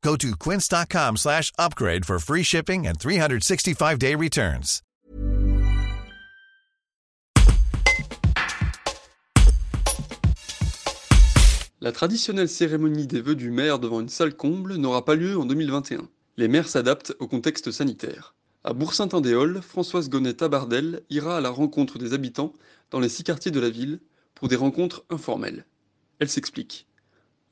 Go to quince.com/upgrade for free shipping and 365-day returns. La traditionnelle cérémonie des vœux du maire devant une salle comble n'aura pas lieu en 2021. Les maires s'adaptent au contexte sanitaire. À Bourg-Saint-Andéol, Françoise Gonnet-Tabardel ira à la rencontre des habitants dans les 6 quartiers de la ville pour des rencontres informelles. Elle s'explique.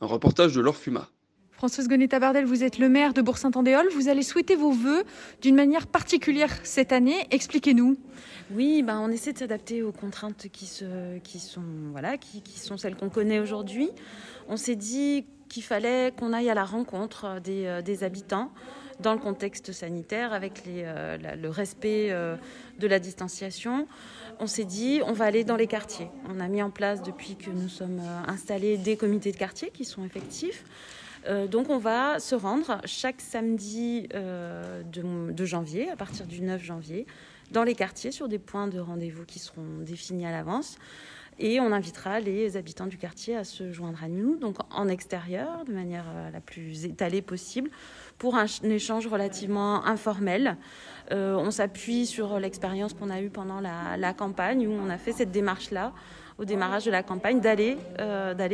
Un reportage de Laure Fuma. Françoise Gonnet-Tabardel, vous êtes le maire de Bourg-Saint-Andéol. Vous allez souhaiter vos vœux d'une manière particulière cette année. Expliquez-nous. Oui, on essaie de s'adapter aux contraintes qui sont celles qu'on connaît aujourd'hui. On s'est dit qu'il fallait qu'on aille à la rencontre des habitants dans le contexte sanitaire, avec le respect de la distanciation. On s'est dit, on va aller dans les quartiers. On a mis en place, depuis que nous sommes installés, des comités de quartier qui sont effectifs. Donc on va se rendre chaque samedi de janvier, à partir du 9 janvier, dans les quartiers, sur des points de rendez-vous qui seront définis à l'avance. Et on invitera les habitants du quartier à se joindre à nous, donc en extérieur, de manière la plus étalée possible, pour un échange relativement informel. On s'appuie sur l'expérience qu'on a eue pendant la campagne, où on a fait cette démarche-là, au démarrage de la campagne, d'aller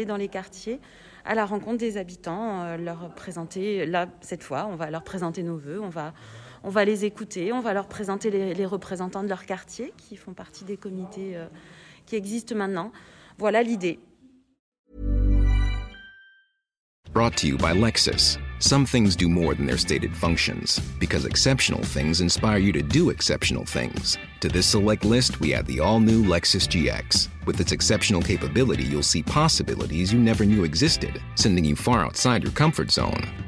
dans les quartiers à la rencontre des habitants, leur présenter, là, cette fois, on va leur présenter nos vœux, on va les écouter, on va leur présenter les représentants de leur quartier, qui font partie des comités qui existent maintenant. Voilà l'idée. Brought to you by Lexus. Some things do more than their stated functions, because exceptional things inspire you to do exceptional things. To this select list, we add the all-new Lexus GX. With its exceptional capability, you'll see possibilities you never knew existed, sending you far outside your comfort zone.